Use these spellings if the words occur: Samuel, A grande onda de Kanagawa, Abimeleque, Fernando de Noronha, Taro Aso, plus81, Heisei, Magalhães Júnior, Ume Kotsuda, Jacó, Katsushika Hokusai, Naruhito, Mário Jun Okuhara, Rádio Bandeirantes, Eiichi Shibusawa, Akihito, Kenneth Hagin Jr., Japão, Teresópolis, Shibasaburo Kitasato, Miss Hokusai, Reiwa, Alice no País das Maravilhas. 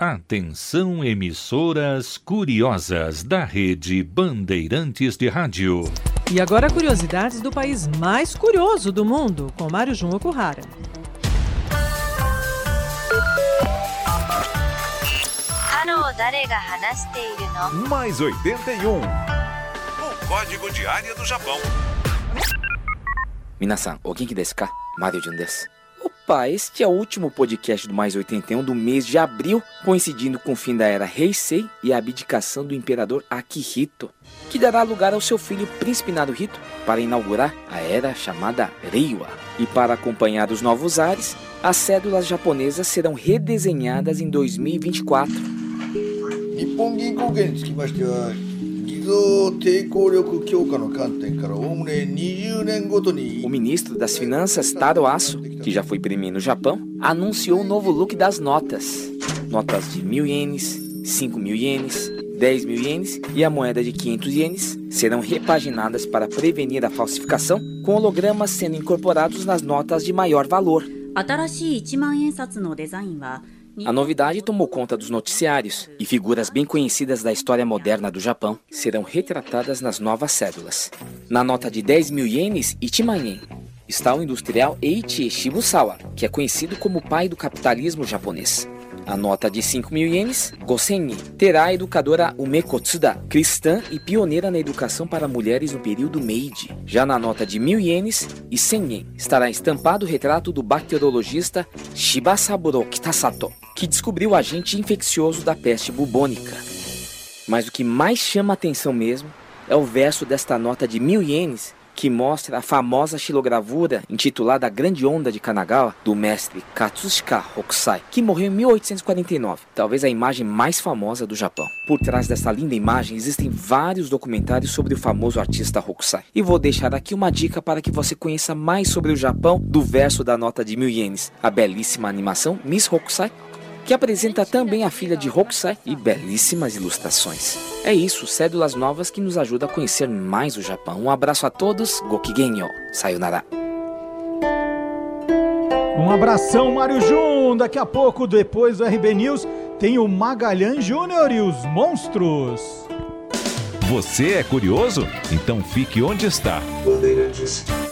Atenção, emissoras curiosas da Rede Bandeirantes de Rádio. E agora, curiosidades do país mais curioso do mundo, com Mário Jun Okuhara. Mais 81. O código de área do Japão. Minasan, o genki desu ka? Mário Jun desu. Opa, este é o último podcast do Mais 81 do mês de abril, coincidindo com o fim da era Heisei e a abdicação do imperador Akihito, que dará lugar ao seu filho príncipe Naruhito para inaugurar a era chamada Reiwa. E para acompanhar os novos ares, as cédulas japonesas serão redesenhadas em 2024. O ministro das Finanças, Taro Aso, que já foi premier no Japão, anunciou o novo look das notas. Notas de 1.000 ienes, 5.000 ienes, 10.000 ienes e a moeda de 500 ienes serão repaginadas para prevenir a falsificação, com hologramas sendo incorporados nas notas de maior valor. A novidade tomou conta dos noticiários e figuras bem conhecidas da história moderna do Japão serão retratadas nas novas cédulas. Na nota de 10.000 ienes, Ichiman-yen, está o industrial Eiichi Shibusawa, que é conhecido como o pai do capitalismo japonês. A nota de 5.000 ienes, Gosen-yen, terá a educadora Ume Kotsuda, cristã e pioneira na educação para mulheres no período Meiji. Já na nota de 1.000 ienes e 100 ien, estará estampado o retrato do bacteriologista Shibasaburo Kitasato, que descobriu o agente infeccioso da peste bubônica. Mas o que mais chama a atenção mesmo é o verso desta nota de 1.000 ienes, que mostra a famosa xilogravura intitulada A Grande Onda de Kanagawa, do mestre Katsushika Hokusai, que morreu em 1849, talvez a imagem mais famosa do Japão. Por trás dessa linda imagem existem vários documentários sobre o famoso artista Hokusai. E vou deixar aqui uma dica para que você conheça mais sobre o Japão do verso da nota de 1.000 ienes, a belíssima animação Miss Hokusai, que apresenta também a filha de Hokusai e belíssimas ilustrações. É isso, cédulas novas que nos ajudam a conhecer mais o Japão. Um abraço a todos, Gokigenyo, sayonara. Um abração, Mário Jun. Daqui a pouco, depois do RB News, tem o Magalhães Júnior e os Monstros. Você é curioso? Então fique onde está. Bandeirantes.